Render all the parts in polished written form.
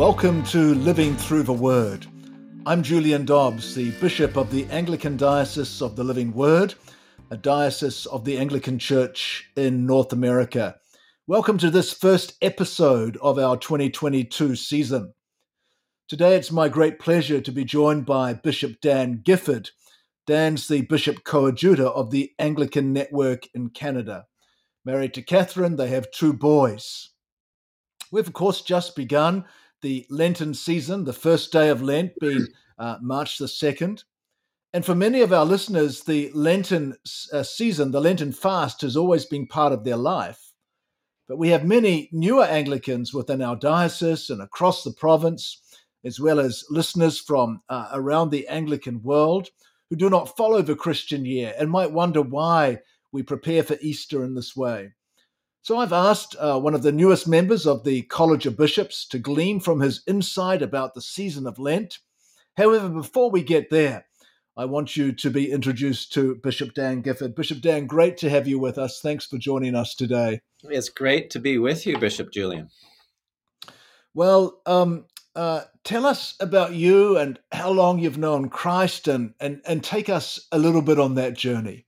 Welcome to Living Through the Word. I'm Julian Dobbs, the Bishop of the Anglican Diocese of the Living Word, a diocese of the Anglican Church in North America. Welcome to this first episode of our 2022 season. Today it's my great pleasure to be joined by Bishop Dan Gifford. Dan's the Bishop Coadjutor of the Anglican Network in Canada. Married to Catherine, they have two boys. We've, of course, just begun the Lenten season, the first day of Lent being March the 2nd. And for many of our listeners, the Lenten season, the Lenten fast, has always been part of their life. But we have many newer Anglicans within our diocese and across the province, as well as listeners from around the Anglican world who do not follow the Christian year and might wonder why we prepare for Easter in this way. So I've asked one of the newest members of the College of Bishops to glean from his insight about the season of Lent. However, before we get there, I want you to be introduced to Bishop Dan Gifford. Bishop Dan, great to have you with us. Thanks for joining us today. It's great to be with you, Bishop Julian. Well, tell us about you and how long you've known Christ and take us a little bit on that journey.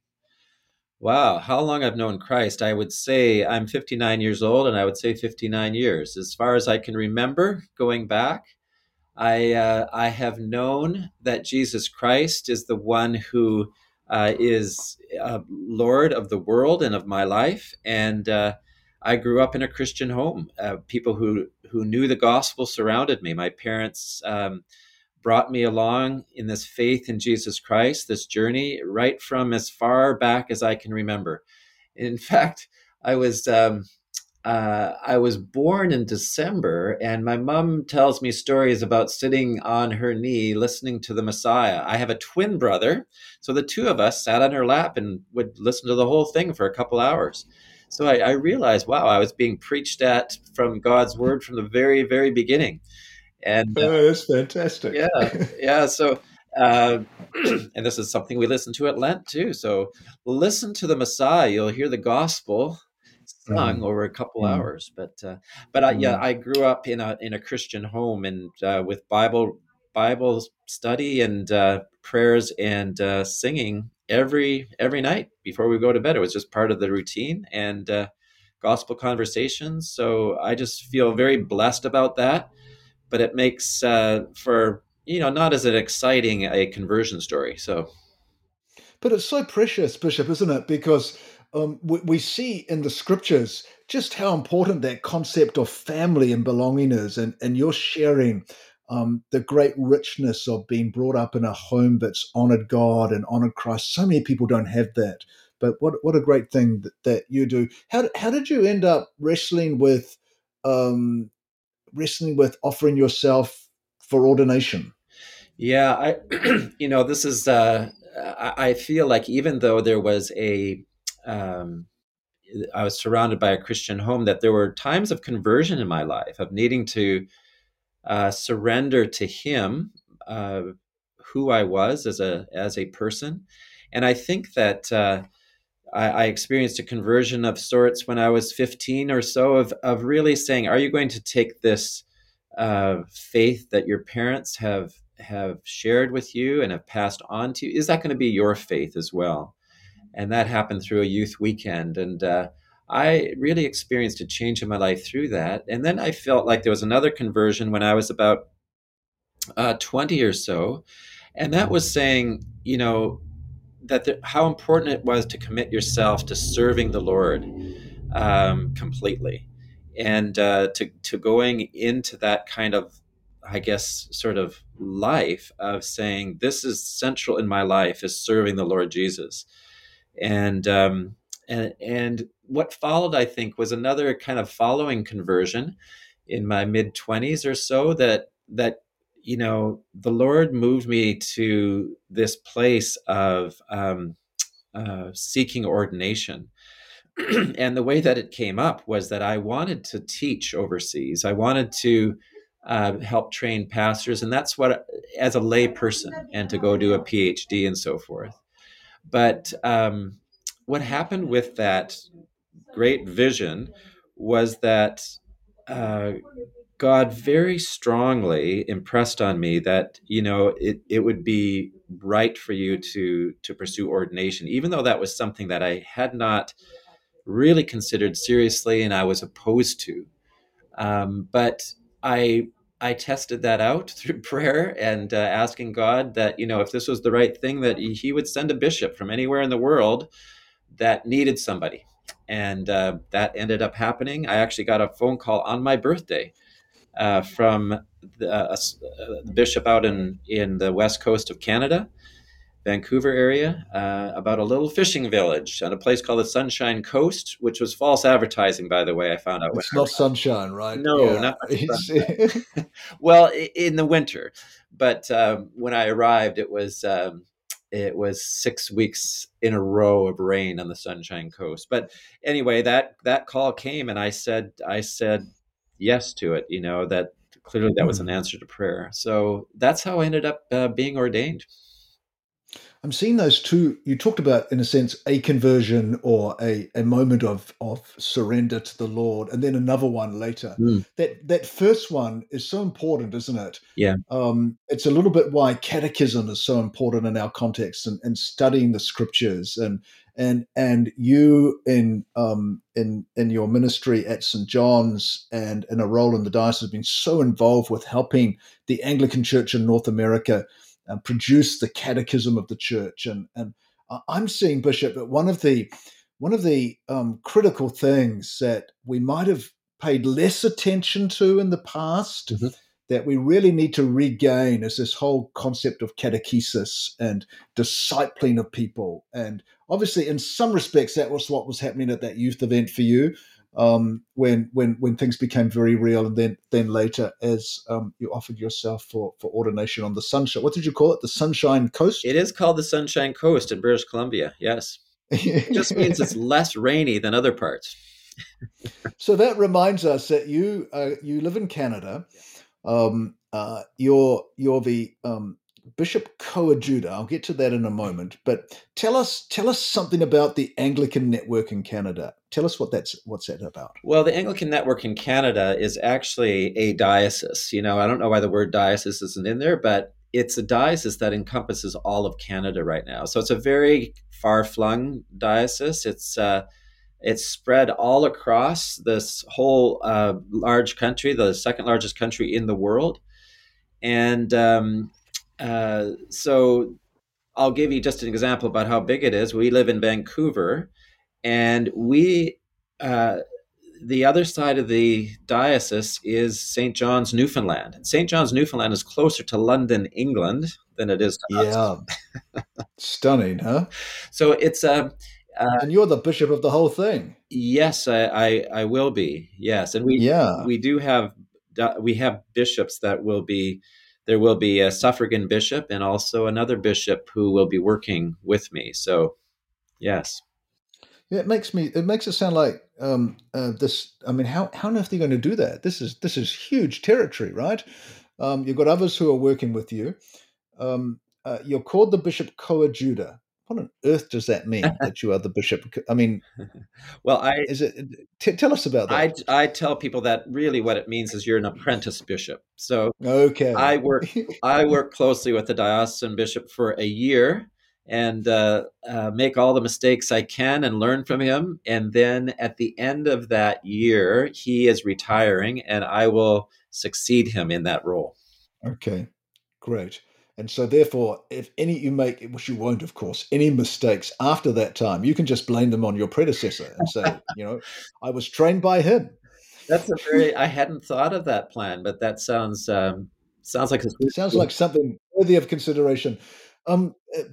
Wow, how long I've known Christ. I would say I'm 59 years old, and I would say 59 years. As far as I can remember, going back, I have known that Jesus Christ is the one who is Lord of the world and of my life. And I grew up in a Christian home. People who knew the gospel surrounded me. My parents brought me along in this faith in Jesus Christ, this journey, right from as far back as I can remember. In fact, I was born in December, and my mom tells me stories about sitting on her knee, listening to the Messiah. I have a twin brother, so the two of us sat on her lap and would listen to the whole thing for a couple hours. So I realized, wow, I was being preached at from God's word from the very, very beginning. And oh, that's fantastic. Yeah. So, and this is something we listen to at Lent too. So listen to the Messiah. You'll hear the gospel sung over a couple hours. But I grew up in a Christian home and with Bible study and prayers and singing every night before we go to bed. It was just part of the routine and gospel conversations. So I just feel very blessed about that. But it makes for, not as an exciting a conversion story. But it's so precious, Bishop, isn't it? Because we see in the scriptures just how important that concept of family and belonging is. And you're sharing the great richness of being brought up in a home that's honored God and honored Christ. So many people don't have that. But what a great thing that you do. How did you end up wrestling with offering yourself for ordination? Yeah, this is, I feel like even though there was I was surrounded by a Christian home, that there were times of conversion in my life, of needing to surrender to him, who I was as a person. And I think that I experienced a conversion of sorts when I was 15 or so of really saying, are you going to take this faith that your parents have shared with you and have passed on to you? Is that going to be your faith as well? And that happened through a youth weekend. And I really experienced a change in my life through that. And then I felt like there was another conversion when I was about 20 or so. And that was saying, how important it was to commit yourself to serving the Lord completely, and to going into that kind of, I guess, sort of life of saying, this is central in my life, is serving the Lord Jesus. And what followed, I think, was another kind of following conversion in my mid-20s or so that the Lord moved me to this place of seeking ordination. And the way that it came up was that I wanted to teach overseas. I wanted to help train pastors, and that's what, as a lay person, and to go do a PhD and so forth. But what happened with that great vision was that God very strongly impressed on me that, you know, it would be right for you to pursue ordination, even though that was something that I had not really considered seriously and I was opposed to. But I tested that out through prayer and asking God that, you know, if this was the right thing, that he would send a bishop from anywhere in the world that needed somebody. And that ended up happening. I actually got a phone call on my birthday from the bishop out in the west coast of Canada, Vancouver area, about a little fishing village on a place called the Sunshine Coast, which was false advertising, by the way. I found out. It's not sunshine, right? No, yeah. Not sunshine. Well, in the winter. But when I arrived, it was 6 weeks in a row of rain on the Sunshine Coast. But anyway, that call came, and I said yes to it. You know, that clearly that was an answer to prayer. So that's how I ended up being ordained. I'm seeing those two. You talked about, in a sense, a conversion or a moment of surrender to the Lord, and then another one later. Mm. That first one is so important, isn't it? Yeah. It's a little bit why catechism is so important in our context, and studying the scriptures, and you in your ministry at St. John's and in a role in the diocese have been so involved with helping the Anglican Church in North America and produce the catechism of the church. And I'm seeing, Bishop, that one of the critical things that we might have paid less attention to in the past, mm-hmm. that we really need to regain, is this whole concept of catechesis and discipling of people. And obviously, in some respects, that was what was happening at that youth event for you, when things became very real, and then later as you offered yourself for ordination on the Sunshine. What did you call it? The Sunshine Coast? It is called the Sunshine Coast in British Columbia, yes. It just means it's less rainy than other parts. So that reminds us that you live in Canada. You're the Bishop Coadjutor. I'll get to that in a moment. But tell us something about the Anglican Network in Canada. Tell us what's that about. Well, the Anglican Network in Canada is actually a diocese. You know, I don't know why the word diocese isn't in there, but it's a diocese that encompasses all of Canada right now. So it's a very far-flung diocese. It's spread all across this whole large country, the second largest country in the world, and so I'll give you just an example about how big it is. We live in Vancouver, and the other side of the diocese is St. John's, Newfoundland. And St. John's, Newfoundland is closer to London, England than it is to us. Yeah. Stunning, huh? So it's and you're the bishop of the whole thing. Yes, I will be. Yes. And we have bishops that will be. There will be a suffragan bishop and also another bishop who will be working with me. So, yes. Yeah, it makes it sound like this. I mean, how on earth are you going to do that? This is huge territory, right? You've got others who are working with you. You're called the Bishop Coadjutor. What on earth does that mean that you are the bishop? I mean, well, tell us about that. I tell people that really what it means is you're an apprentice bishop. So okay. I work closely with the diocesan bishop for a year and make all the mistakes I can and learn from him. And then at the end of that year, he is retiring and I will succeed him in that role. Okay, great. And so therefore, if any you make, which you won't, of course, any mistakes after that time, you can just blame them on your predecessor and say, you know, I was trained by him. That's I hadn't thought of that plan, but that sounds like something worthy of consideration.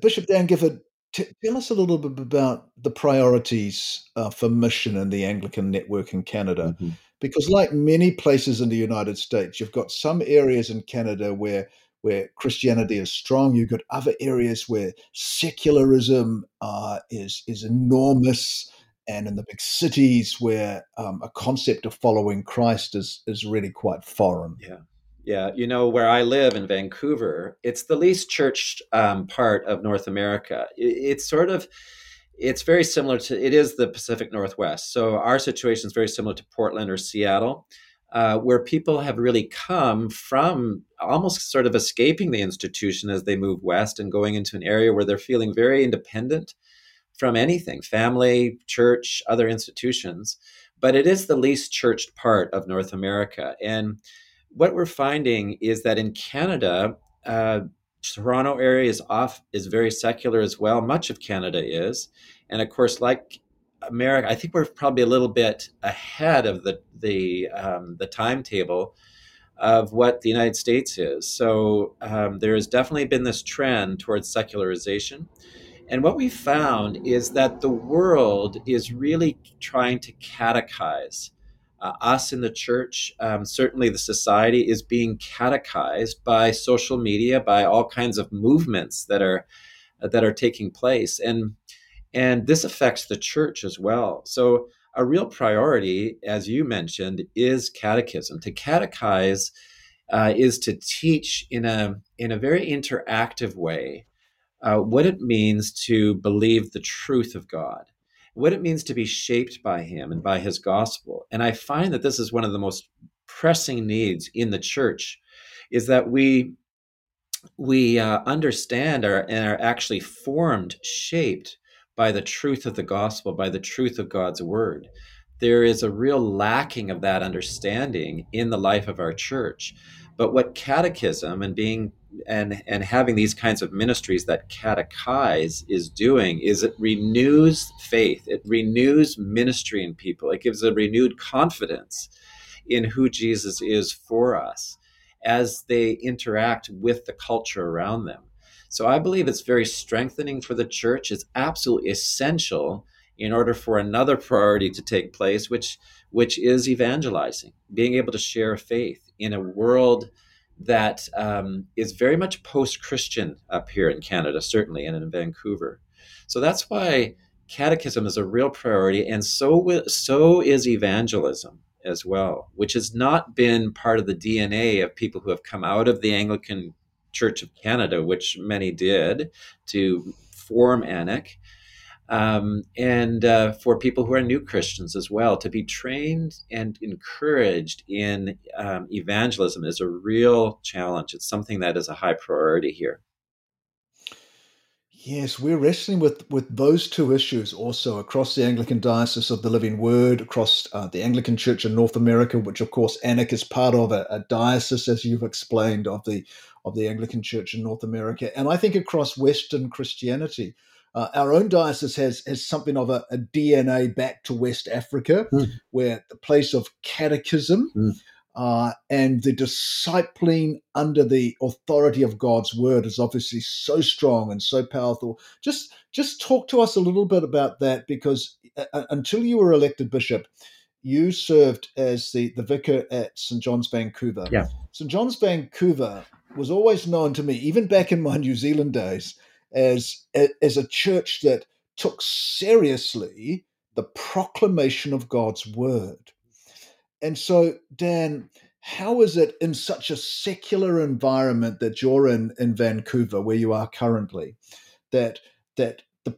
Bishop Dan Gifford, tell us a little bit about the priorities for mission in the Anglican Network in Canada, mm-hmm. because like many places in the United States, you've got some areas in Canada where Christianity is strong. You've got other areas where secularism is enormous, and in the big cities where a concept of following Christ is really quite foreign. Yeah. You know, where I live in Vancouver, it's the least churched part of North America. It's very similar to, it is the Pacific Northwest. So our situation is very similar to Portland or Seattle. where people have really come from almost sort of escaping the institution as they move west and going into an area where they're feeling very independent from anything, family, church, other institutions. But it is the least churched part of North America. And what we're finding is that in Canada, Toronto area is very secular as well. Much of Canada is. And of course, like America, I think we're probably a little bit ahead of the timetable of what the United States is. So there has definitely been this trend towards secularization. And what we found is that the world is really trying to catechize us in the church. Certainly the society is being catechized by social media, by all kinds of movements that are taking place. And this affects the church as well. So a real priority, as you mentioned, is catechism. To catechize is to teach in a very interactive way what it means to believe the truth of God, what it means to be shaped by him and by his gospel. And I find that this is one of the most pressing needs in the church, is that we understand and are actually formed, shaped by the truth of the gospel, by the truth of God's word. There is a real lacking of that understanding in the life of our church. But what catechism and being and having these kinds of ministries that catechize is doing is it renews faith. It renews ministry in people. It gives a renewed confidence in who Jesus is for us as they interact with the culture around them. So I believe it's very strengthening for the church. It's absolutely essential in order for another priority to take place, which is evangelizing, being able to share faith in a world that is very much post-Christian up here in Canada, certainly, and in Vancouver. So that's why catechism is a real priority, and so is evangelism as well, which has not been part of the DNA of people who have come out of the Anglican Church of Canada, which many did to form ANIC, and for people who are new Christians as well, to be trained and encouraged in evangelism is a real challenge. It's something that is a high priority here. Yes, we're wrestling with those two issues also across the Anglican Diocese of the Living Word, across the Anglican Church in North America, which of course ANIC is part of a diocese, as you've explained, of the Anglican Church in North America. And I think across Western Christianity, our own diocese has something of a DNA back to West Africa, where the place of catechism and the discipling under the authority of God's word is obviously so strong and so powerful. Just talk to us a little bit about that, because until you were elected bishop, you served as the vicar at St. John's Vancouver. Yeah. St. John's Vancouver was always known to me, even back in my New Zealand days, as a church that took seriously the proclamation of God's word. And so, Dan, how is it in such a secular environment that you're in Vancouver, where you are currently, that the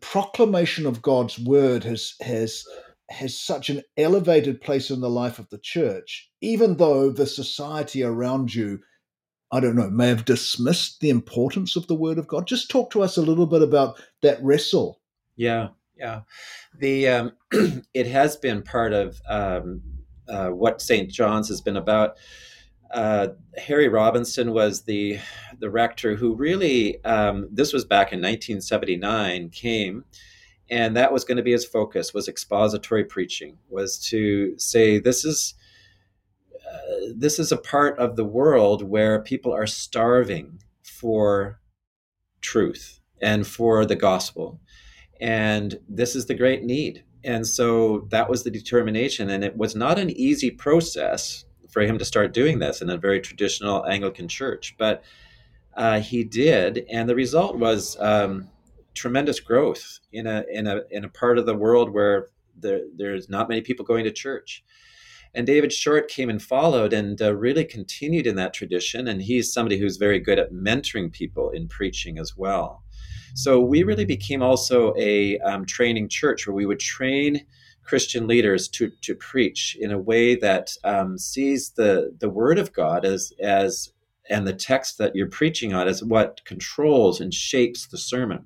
proclamation of God's word has such an elevated place in the life of the church, even though the society around you, I don't know, may have dismissed the importance of the word of God? Just talk to us a little bit about that wrestle. Yeah. It has been part of what St. John's has been about. Harry Robinson was the rector who really, this was back in 1979, came, and that was going to be his focus, was expository preaching, was to say this is a part of the world where people are starving for truth and for the gospel. And this is the great need. And so that was the determination. And it was not an easy process for him to start doing this in a very traditional Anglican church. But he did. And the result was tremendous growth in a part of the world where there's not many people going to church. And David Short came and followed and really continued in that tradition. And he's somebody who's very good at mentoring people in preaching as well. So we really became also a training church where we would train Christian leaders to preach in a way that sees the Word of God as and the text that you're preaching on as what controls and shapes the sermon.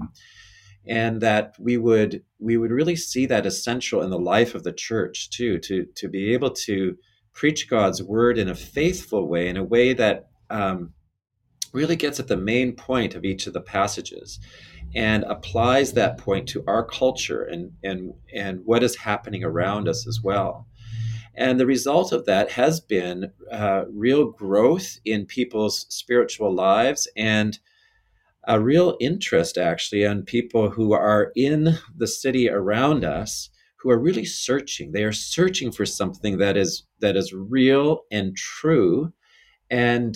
And that we would really see that essential in the life of the church too, to be able to preach God's word in a faithful way, in a way that really gets at the main point of each of the passages and applies that point to our culture and what is happening around us as well. And the result of that has been real growth in people's spiritual lives and a real interest actually on people who are in the city around us who are really searching. They are searching for something that is real and true and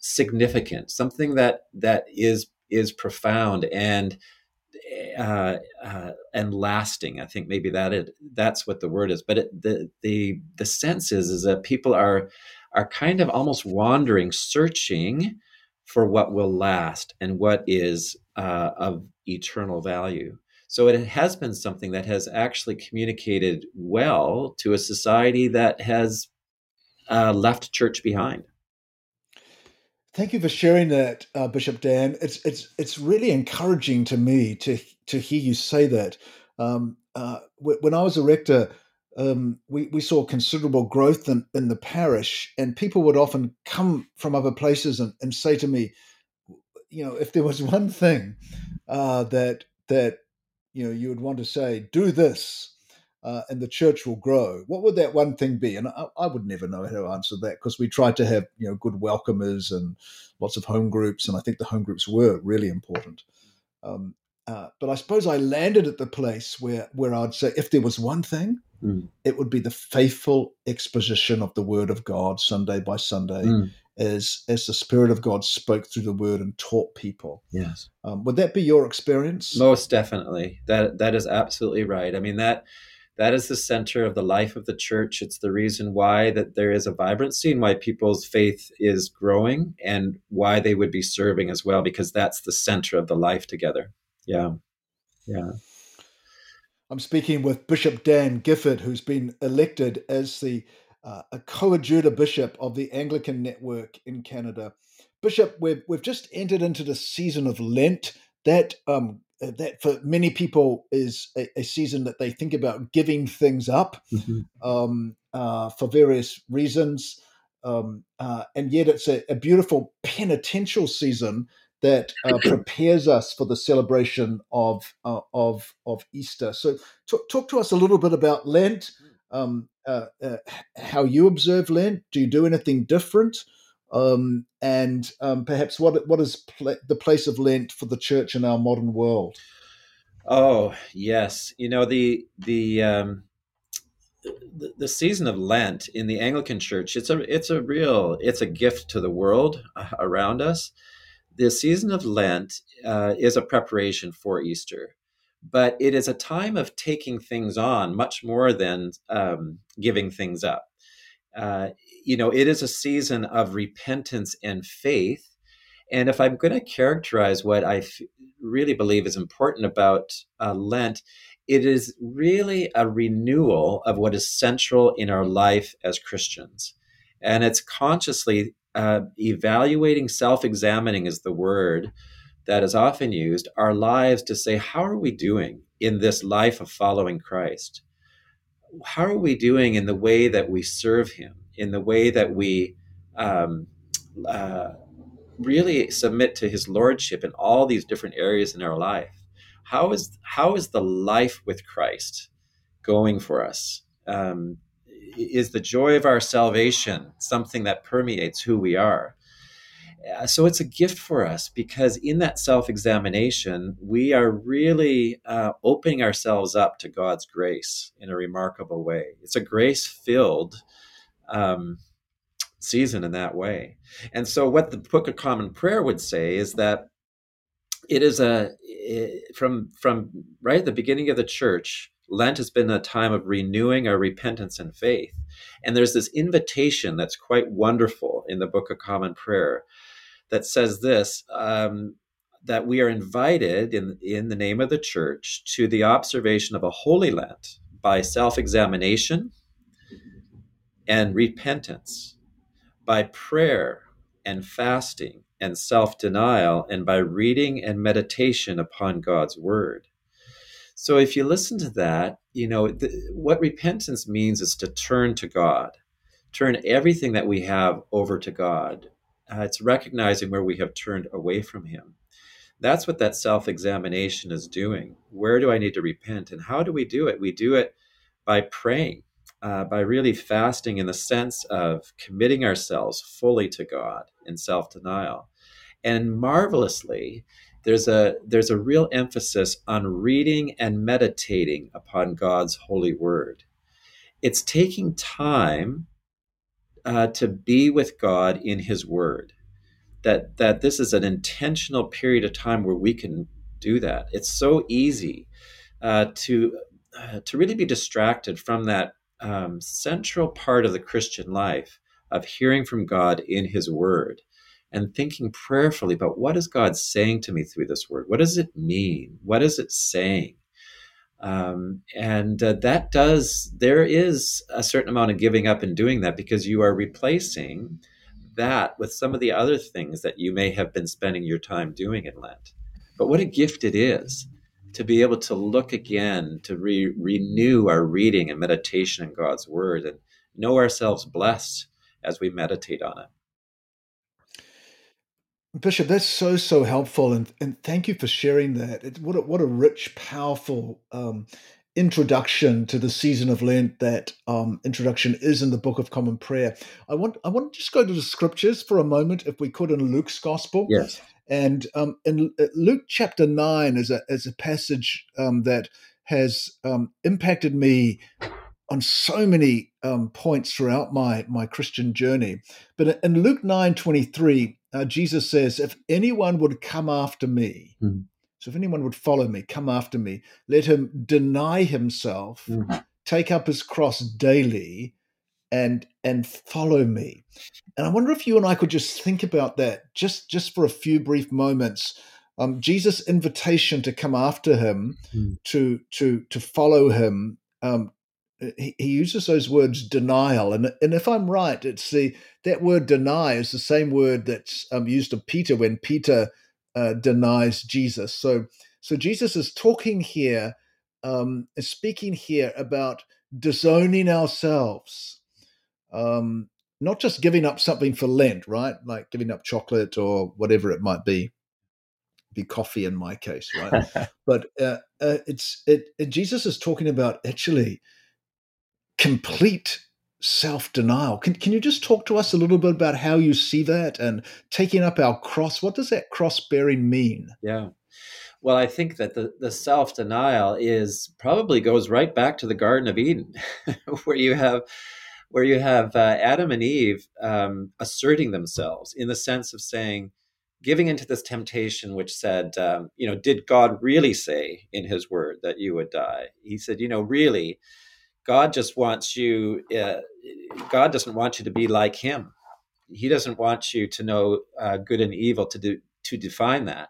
significant, something that is profound and lasting. I think maybe that's what the word is. But the sense is that people are kind of almost wandering, searching for what will last and what is of eternal value. So it has been something that has actually communicated well to a society that has left church behind. Thank you for sharing that, Bishop Dan. It's really encouraging to me to hear you say that. When I was a rector, we saw considerable growth in the parish, and people would often come from other places and say to me, you know, if there was one thing that you know you would want to say, do this, and the church will grow, what would that one thing be? And I would never know how to answer that, because we tried to have, you know, good welcomers and lots of home groups, and I think the home groups were really important. But I suppose I landed at the place where I'd say, if there was one thing, it would be the faithful exposition of the Word of God Sunday by Sunday, as the Spirit of God spoke through the Word and taught people. Yes, would that be your experience? Most definitely. That is absolutely right. I mean, that is the center of the life of the church. It's the reason why that there is a vibrancy and why people's faith is growing and why they would be serving as well, because that's the center of the life together. Yeah. I'm speaking with Bishop Dan Gifford, who's been elected as the a coadjutor bishop of the Anglican Network in Canada. Bishop, we've just entered into the season of Lent. That for many people is a season that they think about giving things up for various reasons, and yet it's a beautiful penitential season that prepares us for the celebration of Easter. So talk to us a little bit about Lent, how you observe Lent. Do you do anything different? And perhaps what is the place of Lent for the church in our modern world? Oh, yes. You know, the season of Lent in the Anglican Church, it's a gift to the world around us. The season of Lent is a preparation for Easter, but it is a time of taking things on much more than giving things up. You know, it is a season of repentance and faith. And if I'm going to characterize what I really believe is important about Lent, it is really a renewal of what is central in our life as Christians. And it's consciously evaluating, self-examining is the word that is often used, our lives to say, how are we doing in this life of following Christ? How are we doing in the way that we serve him, in the way that we really submit to his lordship in all these different areas in our life? How is the life with Christ going for us? Is the joy of our salvation something that permeates who we are? So it's a gift for us, because in that self-examination, we are really opening ourselves up to God's grace in a remarkable way. It's a grace-filled season in that way. And so what the Book of Common Prayer would say is that it is from right at the beginning of the church, Lent has been a time of renewing our repentance and faith. And there's this invitation that's quite wonderful in the Book of Common Prayer that says this, that we are invited in the name of the church to the observation of a holy Lent, by self-examination and repentance, by prayer and fasting and self-denial, and by reading and meditation upon God's word. So if you listen to that, you know, what repentance means is to turn to God, turn everything that we have over to God. It's recognizing where we have turned away from him. That's what that self-examination is doing. Where do I need to repent? And how do we do it? We do it by praying, by really fasting in the sense of committing ourselves fully to God in self-denial. And marvelously, there's a real emphasis on reading and meditating upon God's holy word. It's taking time to be with God in his word. That this is an intentional period of time where we can do that. It's so easy to really be distracted from that central part of the Christian life of hearing from God in his word and thinking prayerfully about what is God saying to me through this word? What does it mean? What is it saying? There is a certain amount of giving up in doing that, because you are replacing that with some of the other things that you may have been spending your time doing in Lent. But what a gift it is to be able to look again, to renew our reading and meditation in God's word, and know ourselves blessed as we meditate on it. Bishop, that's so helpful, and thank you for sharing that. What a rich, powerful introduction to the season of Lent. That introduction is in the Book of Common Prayer. I want to just go to the scriptures for a moment, if we could, in Luke's Gospel. Yes. And in Luke chapter 9 is a passage that has impacted me on so many points throughout my Christian journey. But in Luke 9:23, Jesus says, if anyone would come after me, mm-hmm. so if anyone would follow me, come after me, let him deny himself, mm-hmm. take up his cross daily, and follow me. And I wonder if you and I could just think about that just for a few brief moments. Jesus' invitation to come after him, mm-hmm. to follow him, he uses those words, denial. And if I'm right, it's that word deny is the same word that's used of Peter when Peter denies Jesus. So Jesus is talking here, speaking here about disowning ourselves, not just giving up something for Lent, right? Like giving up chocolate or whatever it might be coffee in my case, right? But Jesus is talking about actually complete self-denial. Can you just talk to us a little bit about how you see that, and taking up our cross? What does that cross-bearing mean? Yeah. Well, I think that the self-denial goes right back to the Garden of Eden, where you have Adam and Eve asserting themselves, in the sense of saying, giving into this temptation which said, did God really say in his word that you would die? He said, really, God just wants you, God doesn't want you to be like him. He doesn't want you to know good and evil, to define that.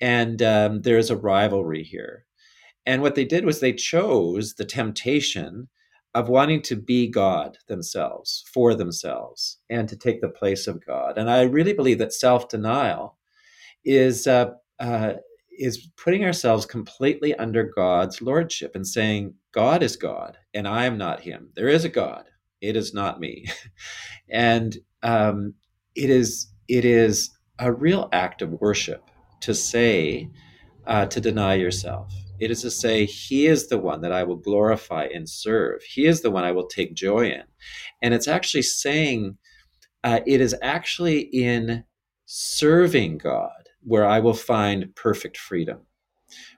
And there is a rivalry here. And what they did was they chose the temptation of wanting to be God themselves, for themselves, and to take the place of God. And I really believe that self-denial is putting ourselves completely under God's lordship and saying, God is God and I am not him. There is a God. It is not me. And it is a real act of worship to say, to deny yourself. It is to say, he is the one that I will glorify and serve. He is the one I will take joy in. And it's actually saying, it is actually in serving God where I will find perfect freedom,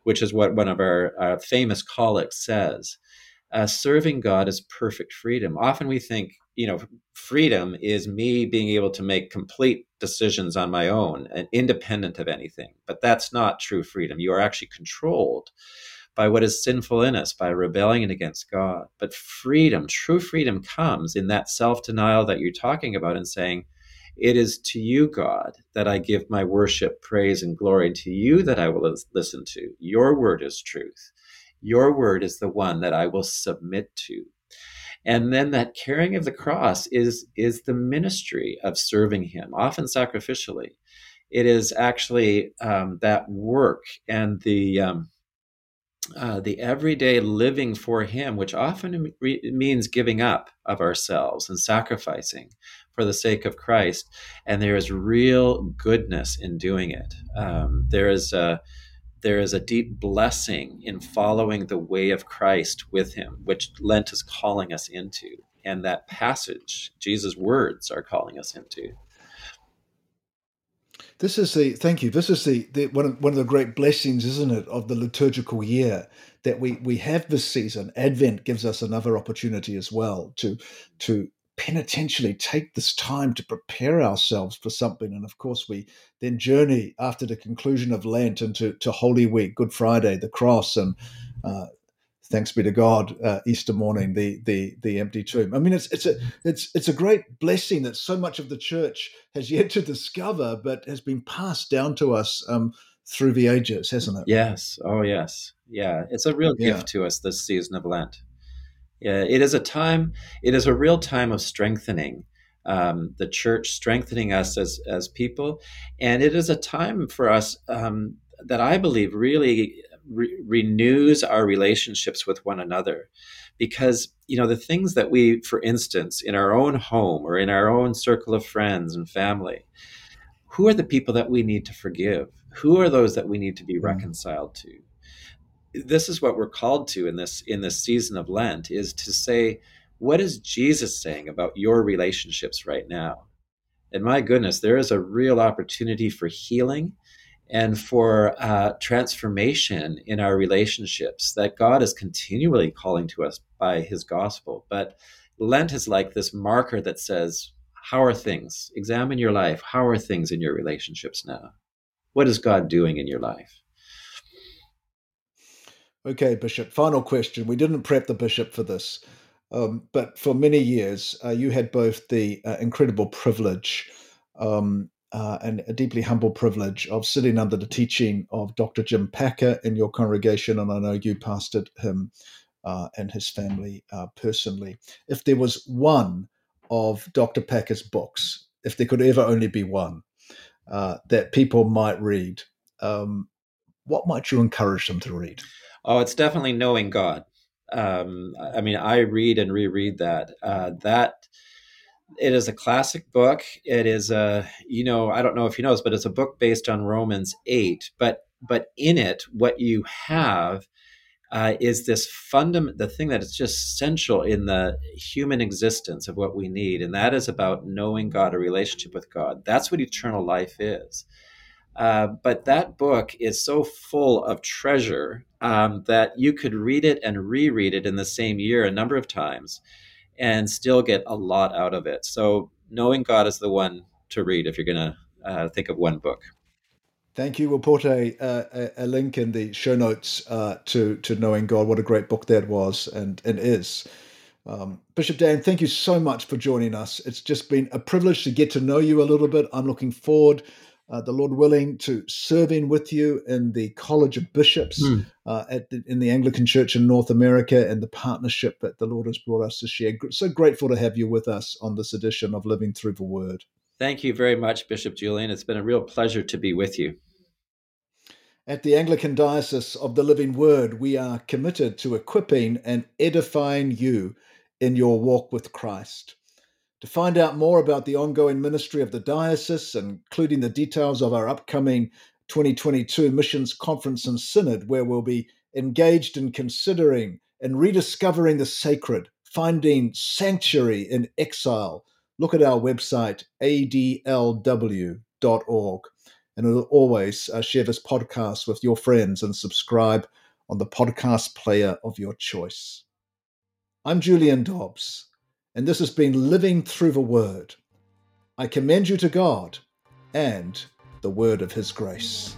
which is what one of our famous colleagues says. Serving God is perfect freedom. Often we think, freedom is me being able to make complete decisions on my own and independent of anything. But that's not true freedom. You are actually controlled by what is sinful in us, by rebelling against God. But freedom, true freedom, comes in that self-denial that you're talking about, and saying, it is to you, God, that I give my worship, praise, and glory. To you that I will listen to. Your word is truth. Your word is the one that I will submit to. And then that carrying of the cross is the ministry of serving him, often sacrificially. It is actually that work and the everyday living for him, which often means giving up of ourselves and sacrificing for the sake of Christ. And there is real goodness in doing it. There is a deep blessing in following the way of Christ with him, which Lent is calling us into. And that passage, Jesus' words are calling us into. This is one of the great blessings, isn't it, of the liturgical year, that we have this season. Advent gives us another opportunity as well to penitentially take this time to prepare ourselves for something. And of course, we then journey after the conclusion of Lent into Holy Week, Good Friday, the cross, and thanks be to God, Easter morning, the empty tomb. I mean, it's a great blessing that so much of the church has yet to discover, but has been passed down to us through the ages, hasn't it? Yes. Oh, yes. Yeah. It's a real gift to us, this season of Lent. Yeah, it is a time. It is a real time of strengthening the church, strengthening us as people, and it is a time for us that I believe really renews our relationships with one another, because the things that we, for instance, in our own home or in our own circle of friends and family, who are the people that we need to forgive? Who are those that we need to be reconciled to? This is what we're called to in this season of Lent, is to say, what is Jesus saying about your relationships right now? And my goodness, there is a real opportunity for healing and for transformation in our relationships that God is continually calling to us by his gospel. But Lent is like this marker that says, how are things? Examine your life. How are things in your relationships now? What is God doing in your life? Okay, Bishop, final question. We didn't prep the Bishop for this, but for many years, you had both the incredible privilege and a deeply humble privilege of sitting under the teaching of Dr. Jim Packer in your congregation, and I know you pastored him and his family personally. If there was one of Dr. Packer's books, if there could ever only be one, that people might read, what might you encourage them to read? Oh, it's definitely Knowing God. I mean, I read and reread that. It is a classic book. It is I don't know if you know this, but it's a book based on Romans 8. But in it, what you have is this the thing that is just essential in the human existence of what we need, and that is about knowing God, a relationship with God. That's what eternal life is. But that book is so full of treasure that you could read it and reread it in the same year a number of times and still get a lot out of it. So Knowing God is the one to read if you're going to think of one book. Thank you. We'll put a link in the show notes to Knowing God. What a great book that was and is. Bishop Dan, thank you so much for joining us. It's just been a privilege to get to know you a little bit. I'm looking forward, the Lord willing, to serving with you in the College of Bishops in the Anglican Church in North America, and the partnership that the Lord has brought us to share. So grateful to have you with us on this edition of Living Through the Word. Thank you very much, Bishop Julian. It's been a real pleasure to be with you. At the Anglican Diocese of the Living Word, we are committed to equipping and edifying you in your walk with Christ. To find out more about the ongoing ministry of the diocese, including the details of our upcoming 2022 Missions Conference and Synod, where we'll be engaged in considering and rediscovering the sacred, finding sanctuary in exile, look at our website, adlw.org. And we'll always share this podcast with your friends and subscribe on the podcast player of your choice. I'm Julian Dobbs, and this has been Living Through the Word. I commend you to God and the word of his grace.